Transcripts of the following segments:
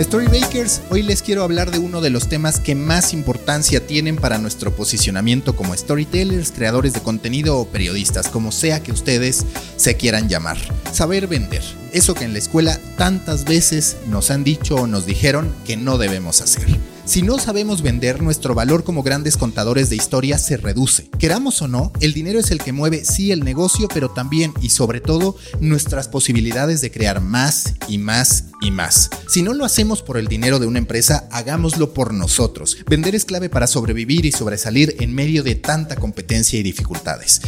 Storybakers, hoy les quiero hablar de uno de los temas que más importancia tienen para nuestro posicionamiento como storytellers, creadores de contenido o periodistas, como sea que ustedes se quieran llamar. Saber vender, eso que en la escuela tantas veces nos han dicho o nos dijeron que no debemos hacer. Si no sabemos vender, nuestro valor como grandes contadores de historias se reduce. Queramos o no, el dinero es el que mueve sí el negocio, pero también y sobre todo nuestras posibilidades de crear más y más y más. Si no lo hacemos por el dinero de una empresa, hagámoslo por nosotros. Vender es clave para sobrevivir y sobresalir en medio de tanta competencia y dificultades.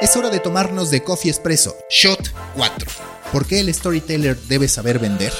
Es hora de tomarnos de Coffee Espresso, Shot 4. ¿Por qué el storyteller debe saber vender?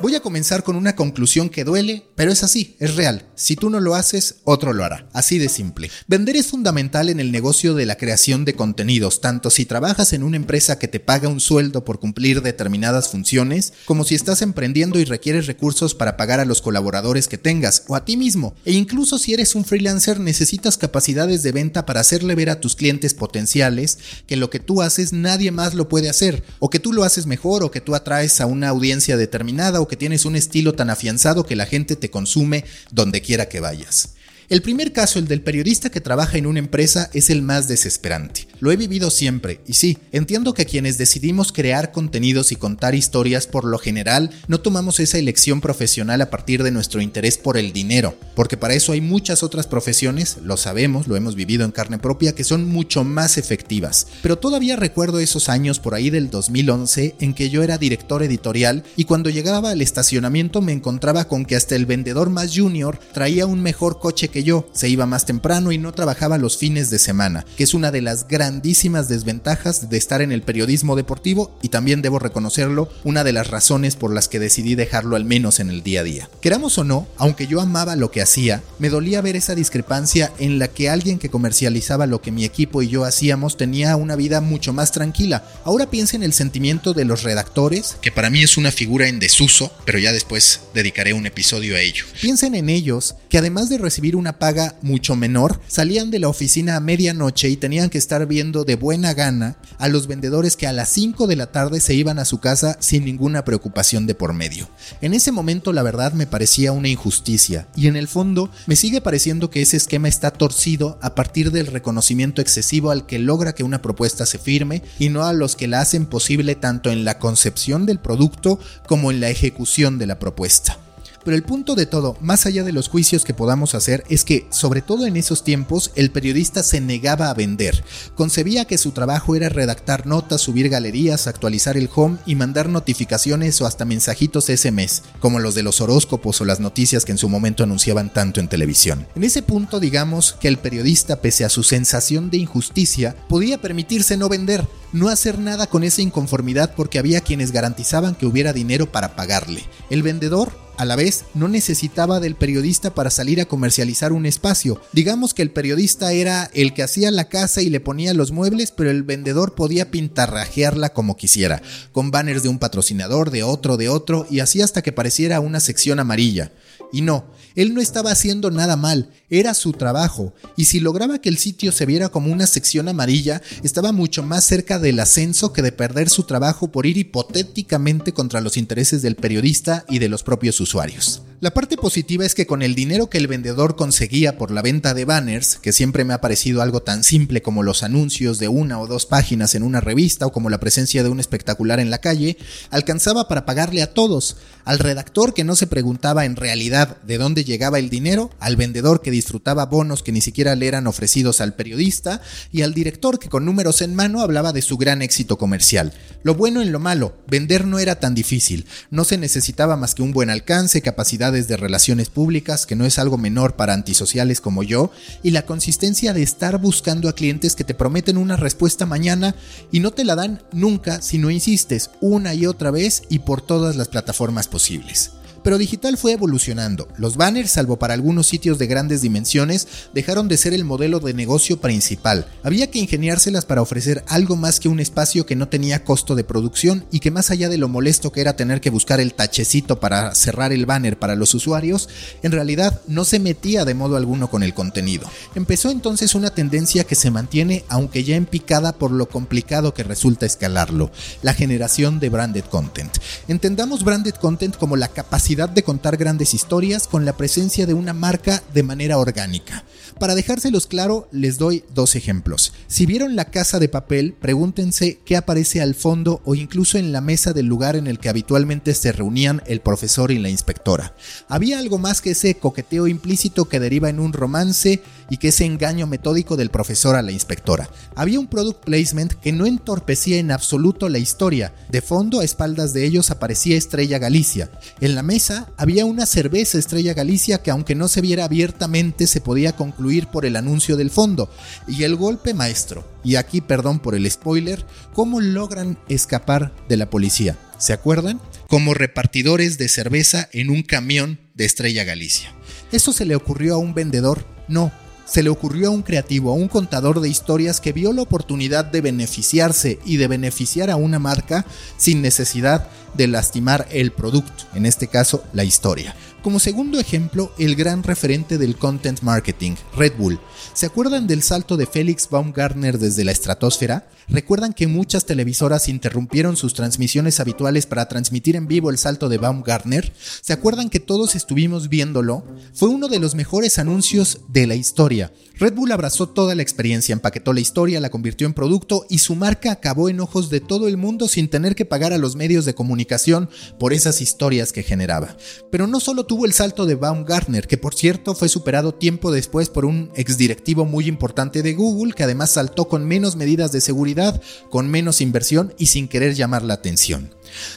Voy a comenzar con una conclusión que duele, pero es así, es real. Si tú no lo haces, otro lo hará. Así de simple. Vender es fundamental en el negocio de la creación de contenidos, tanto si trabajas en una empresa que te paga un sueldo por cumplir determinadas funciones, como si estás emprendiendo y requieres recursos para pagar a los colaboradores que tengas, o a ti mismo. E incluso si eres un freelancer, necesitas capacidades de venta para hacerle ver a tus clientes potenciales que lo que tú haces nadie más lo puede hacer, o que tú lo haces mejor, o que tú atraes a una audiencia determinada, o que tienes un estilo tan afianzado que la gente te consume donde quiera que vayas. El primer caso, el del periodista que trabaja en una empresa, es el más desesperante. Lo he vivido siempre, y sí, entiendo que quienes decidimos crear contenidos y contar historias, por lo general, no tomamos esa elección profesional a partir de nuestro interés por el dinero, porque para eso hay muchas otras profesiones, lo sabemos, lo hemos vivido en carne propia, que son mucho más efectivas. Pero todavía recuerdo esos años por ahí del 2011 en que yo era director editorial y cuando llegaba al estacionamiento me encontraba con que hasta el vendedor más junior traía un mejor coche que yo, se iba más temprano y no trabajaba los fines de semana, que es una de las grandísimas desventajas de estar en el periodismo deportivo y también debo reconocerlo, una de las razones por las que decidí dejarlo al menos en el día a día. Queramos o no, aunque yo amaba lo que hacía, me dolía ver esa discrepancia en la que alguien que comercializaba lo que mi equipo y yo hacíamos tenía una vida mucho más tranquila. Ahora piensa en el sentimiento de los redactores, que para mí es una figura en desuso, pero ya después dedicaré un episodio a ello. Piensen en ellos, que además de recibir una paga mucho menor, salían de la oficina a medianoche y tenían que estar viendo de buena gana a los vendedores que a las 5 de la tarde se iban a su casa sin ninguna preocupación de por medio. En ese momento la verdad me parecía una injusticia y en el fondo me sigue pareciendo que ese esquema está torcido a partir del reconocimiento excesivo al que logra que una propuesta se firme y no a los que la hacen posible tanto en la concepción del producto como en la ejecución de la propuesta. Pero el punto de todo, más allá de los juicios que podamos hacer, es que, sobre todo en esos tiempos, el periodista se negaba a vender. Concebía que su trabajo era redactar notas, subir galerías, actualizar el home y mandar notificaciones o hasta mensajitos SMS, como los de los horóscopos o las noticias que en su momento anunciaban tanto en televisión. En ese punto, digamos que el periodista, pese a su sensación de injusticia, podía permitirse no vender, no hacer nada con esa inconformidad porque había quienes garantizaban que hubiera dinero para pagarle. El vendedor, a la vez, no necesitaba del periodista para salir a comercializar un espacio. Digamos que el periodista era el que hacía la casa y le ponía los muebles, pero el vendedor podía pintarrajearla como quisiera, con banners de un patrocinador, de otro, y así hasta que pareciera una sección amarilla. Y no, él no estaba haciendo nada mal, era su trabajo, y si lograba que el sitio se viera como una sección amarilla, estaba mucho más cerca del ascenso que de perder su trabajo por ir hipotéticamente contra los intereses del periodista y de los propios usuarios. La parte positiva es que con el dinero que el vendedor conseguía por la venta de banners, que siempre me ha parecido algo tan simple como los anuncios de 1 o 2 páginas en una revista o como la presencia de un espectacular en la calle, alcanzaba para pagarle a todos, al redactor que no se preguntaba en realidad de dónde llegaba el dinero, al vendedor que disfrutaba bonos que ni siquiera le eran ofrecidos al periodista y al director que con números en mano hablaba de su gran éxito comercial. Lo bueno en lo malo, vender no era tan difícil, no se necesitaba más que un buen alcance, capacidades de relaciones públicas, que no es algo menor para antisociales como yo, y la consistencia de estar buscando a clientes que te prometen una respuesta mañana y no te la dan nunca si no insistes una y otra vez y por todas las plataformas posibles. Pero digital fue evolucionando. Los banners, salvo para algunos sitios de grandes dimensiones, dejaron de ser el modelo de negocio principal. Había que ingeniárselas para ofrecer algo más que un espacio que no tenía costo de producción y que, más allá de lo molesto que era tener que buscar el tachecito para cerrar el banner para los usuarios, en realidad no se metía de modo alguno con el contenido. Empezó entonces una tendencia que se mantiene, aunque ya en picada por lo complicado que resulta escalarlo: la generación de branded content. Entendamos branded content como la capacidad de contar grandes historias con la presencia de una marca de manera orgánica. Para dejárselos claro, les doy dos ejemplos. Si vieron La Casa de Papel, pregúntense qué aparece al fondo o incluso en la mesa del lugar en el que habitualmente se reunían el profesor y la inspectora. Había algo más que ese coqueteo implícito que deriva en un romance y que ese engaño metódico del profesor a la inspectora. Había un product placement que no entorpecía en absoluto la historia. De fondo, a espaldas de ellos, aparecía Estrella Galicia. En la mesa había una cerveza Estrella Galicia que, aunque no se viera abiertamente, se podía concluir por el anuncio del fondo. Y el golpe maestro, y aquí perdón por el spoiler, ¿cómo logran escapar de la policía? ¿Se acuerdan? Como repartidores de cerveza en un camión de Estrella Galicia. ¿Eso se le ocurrió a un vendedor? No. Se le ocurrió a un creativo, a un contador de historias que vio la oportunidad de beneficiarse y de beneficiar a una marca sin necesidad de lastimar el producto, en este caso la historia. Como segundo ejemplo, el gran referente del content marketing, Red Bull. ¿Se acuerdan del salto de Félix Baumgartner desde la estratosfera? ¿Recuerdan que muchas televisoras interrumpieron sus transmisiones habituales para transmitir en vivo el salto de Baumgartner? ¿Se acuerdan que todos estuvimos viéndolo? Fue uno de los mejores anuncios de la historia. Red Bull abrazó toda la experiencia, empaquetó la historia, la convirtió en producto y su marca acabó en ojos de todo el mundo sin tener que pagar a los medios de comunicación por esas historias que generaba. Pero no solo tuvo el salto de Baumgartner, que por cierto fue superado tiempo después por un exdirectivo muy importante de Google, que además saltó con menos medidas de seguridad, con menos inversión y sin querer llamar la atención.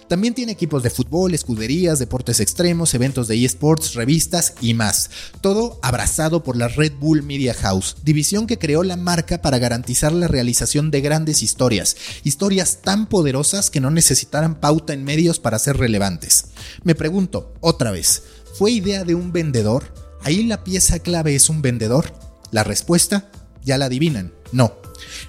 También tiene equipos de fútbol, escuderías, deportes extremos, eventos de eSports, revistas y más. Todo abrazado por la Red Bull Media House, división que creó la marca para garantizar la realización de grandes historias. Historias tan poderosas que no necesitaran pauta en medios para ser relevantes. Me pregunto, otra vez, ¿fue idea de un vendedor? ¿Ahí la pieza clave es un vendedor? La respuesta, ya la adivinan, no.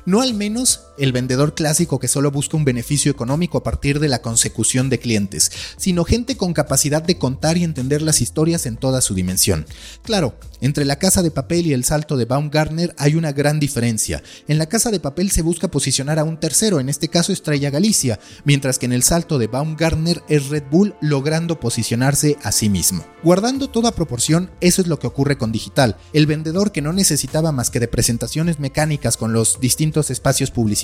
No al menos el vendedor clásico que solo busca un beneficio económico a partir de la consecución de clientes, sino gente con capacidad de contar y entender las historias en toda su dimensión. Claro, entre La Casa de Papel y el salto de Baumgartner hay una gran diferencia. En La Casa de Papel se busca posicionar a un tercero, en este caso Estrella Galicia, mientras que en el salto de Baumgartner es Red Bull logrando posicionarse a sí mismo. Guardando toda proporción, eso es lo que ocurre con digital. El vendedor que no necesitaba más que de presentaciones mecánicas con los distintos espacios publicitarios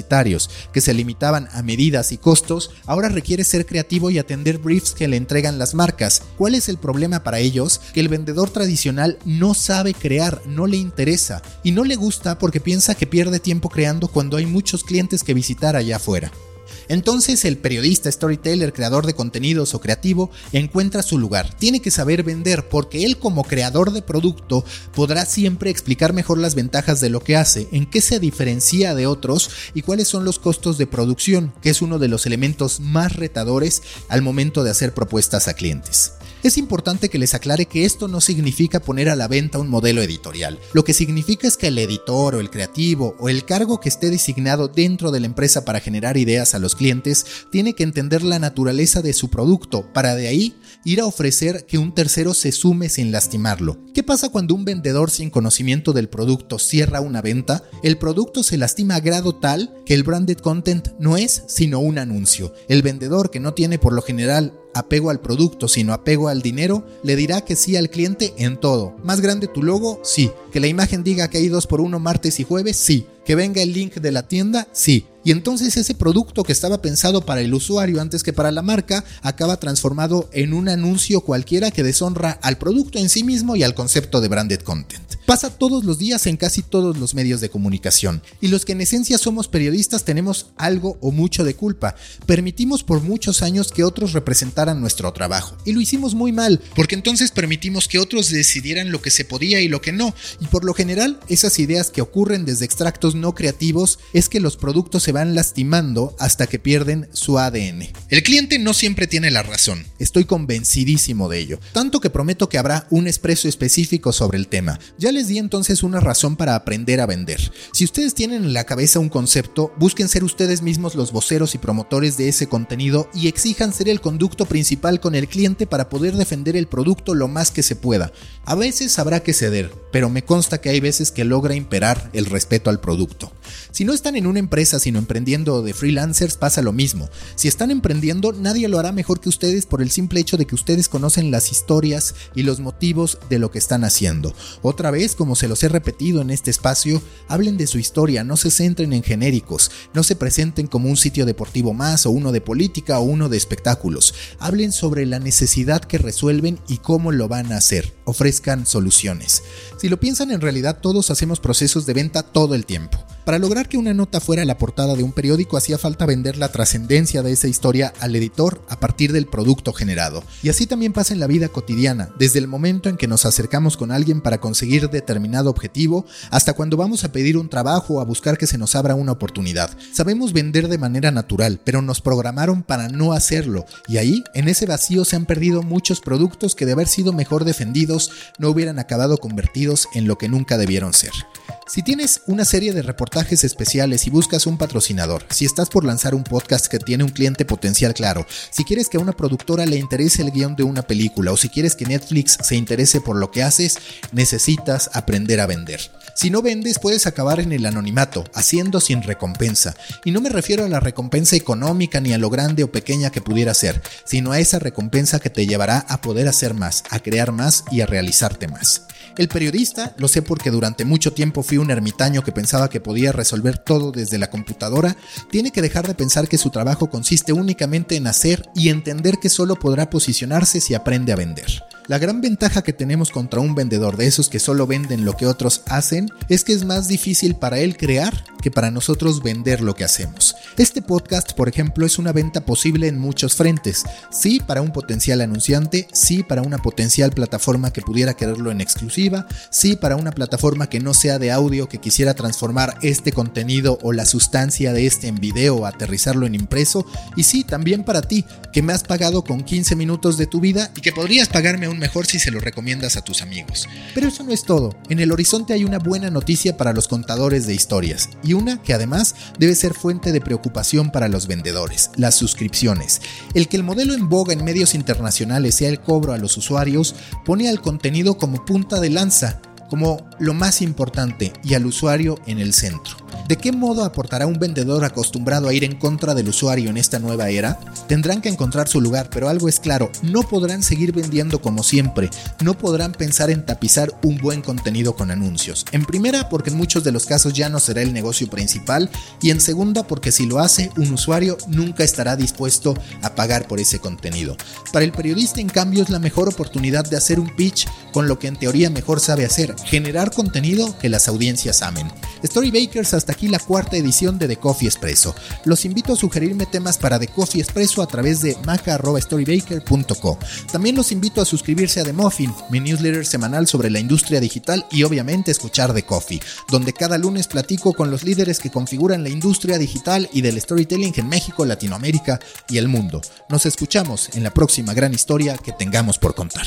que se limitaban a medidas y costos, ahora requiere ser creativo y atender briefs que le entregan las marcas. ¿Cuál es el problema para ellos? Que el vendedor tradicional no sabe crear, no le interesa y no le gusta porque piensa que pierde tiempo creando cuando hay muchos clientes que visitar allá afuera. Entonces el periodista, storyteller, creador de contenidos o creativo encuentra su lugar. Tiene que saber vender porque él, como creador de producto, podrá siempre explicar mejor las ventajas de lo que hace, en qué se diferencia de otros y cuáles son los costos de producción, que es uno de los elementos más retadores al momento de hacer propuestas a clientes. Es importante que les aclare que esto no significa poner a la venta un modelo editorial. Lo que significa es que el editor o el creativo o el cargo que esté designado dentro de la empresa para generar ideas a los clientes tiene que entender la naturaleza de su producto para de ahí ir a ofrecer que un tercero se sume sin lastimarlo. ¿Qué pasa cuando un vendedor sin conocimiento del producto cierra una venta? El producto se lastima a grado tal que el branded content no es sino un anuncio. El vendedor, que no tiene por lo general apego al producto, sino apego al dinero, le dirá que sí al cliente en todo. ¿Más grande tu logo? Sí. ¿Que la imagen diga que hay 2x1 martes y jueves? Sí. ¿Que venga el link de la tienda? Sí. Y entonces ese producto que estaba pensado para el usuario antes que para la marca acaba transformado en un anuncio cualquiera que deshonra al producto en sí mismo y al concepto de branded content. Pasa todos los días en casi todos los medios de comunicación, y los que en esencia somos periodistas tenemos algo o mucho de culpa. Permitimos por muchos años que otros representaran nuestro trabajo, y lo hicimos muy mal, porque entonces permitimos que otros decidieran lo que se podía y lo que no, y por lo general esas ideas que ocurren desde extractos no creativos es que los productos se van lastimando hasta que pierden su ADN. El cliente no siempre tiene la razón, estoy convencidísimo de ello, tanto que prometo que habrá un expreso específico sobre el tema. Ya les di entonces una razón para aprender a vender. Si ustedes tienen en la cabeza un concepto, busquen ser ustedes mismos los voceros y promotores de ese contenido y exijan ser el conducto principal con el cliente para poder defender el producto lo más que se pueda. A veces habrá que ceder, pero me consta que hay veces que logra imperar el respeto al producto. Si no están en una empresa sino emprendiendo de freelancers pasa lo mismo. Si están emprendiendo, nadie lo hará mejor que ustedes por el simple hecho de que ustedes conocen las historias y los motivos de lo que están haciendo. Otra vez, como se los he repetido en este espacio, hablen de su historia, no se centren en genéricos, no se presenten como un sitio deportivo más o uno de política o uno de espectáculos. Hablen sobre la necesidad que resuelven y cómo lo van a hacer. Ofrezcan soluciones. Si lo piensan, en realidad todos hacemos procesos de venta todo el tiempo. Para lograr que una nota fuera la portada de un periódico hacía falta vender la trascendencia de esa historia al editor a partir del producto generado. Y así también pasa en la vida cotidiana, desde el momento en que nos acercamos con alguien para conseguir determinado objetivo hasta cuando vamos a pedir un trabajo o a buscar que se nos abra una oportunidad. Sabemos vender de manera natural, pero nos programaron para no hacerlo, y ahí, en ese vacío, se han perdido muchos productos que de haber sido mejor defendidos no hubieran acabado convertidos en lo que nunca debieron ser. Si tienes una serie de reportajes especiales y buscas un patrocinador, si estás por lanzar un podcast que tiene un cliente potencial claro, si quieres que a una productora le interese el guión de una película o si quieres que Netflix se interese por lo que haces, necesitas aprender a vender. Si no vendes, puedes acabar en el anonimato, haciendo sin recompensa. Y no me refiero a la recompensa económica ni a lo grande o pequeña que pudiera ser, sino a esa recompensa que te llevará a poder hacer más, a crear más y a realizarte más. El periodista, lo sé porque durante mucho tiempo fui un ermitaño que pensaba que podía resolver todo desde la computadora, tiene que dejar de pensar que su trabajo consiste únicamente en hacer y entender que solo podrá posicionarse si aprende a vender. La gran ventaja que tenemos contra un vendedor de esos que solo venden lo que otros hacen es que es más difícil para él crear que para nosotros vender lo que hacemos. Este podcast, por ejemplo, es una venta posible en muchos frentes. Sí para un potencial anunciante, sí para una potencial plataforma que pudiera quererlo en exclusiva, sí para una plataforma que no sea de audio que quisiera transformar este contenido o la sustancia de este en video o aterrizarlo en impreso, y sí también para ti, que me has pagado con 15 minutos de tu vida y que podrías pagarme un mejor si se lo recomiendas a tus amigos. Pero eso no es todo. En el horizonte hay una buena noticia para los contadores de historias y una que además debe ser fuente de preocupación para los vendedores: las suscripciones. El que el modelo en boga en medios internacionales sea el cobro a los usuarios pone al contenido como punta de lanza, como lo más importante, y al usuario en el centro. ¿De qué modo aportará un vendedor acostumbrado a ir en contra del usuario en esta nueva era? Tendrán que encontrar su lugar, pero algo es claro: no podrán seguir vendiendo como siempre, no podrán pensar en tapizar un buen contenido con anuncios. En primera, porque en muchos de los casos ya no será el negocio principal, y en segunda, porque si lo hace, un usuario nunca estará dispuesto a pagar por ese contenido. Para el periodista, en cambio, es la mejor oportunidad de hacer un pitch con lo que en teoría mejor sabe hacer: generar contenido que las audiencias amen. Storybakers, hasta aquí la cuarta edición de The Coffee Espresso. Los invito a sugerirme temas para The Coffee Espresso a través de maca.storybaker.co. También los invito a suscribirse a The Muffin, mi newsletter semanal sobre la industria digital, y obviamente escuchar The Coffee, donde cada lunes platico con los líderes que configuran la industria digital y del storytelling en México, Latinoamérica y el mundo. Nos escuchamos en la próxima gran historia que tengamos por contar.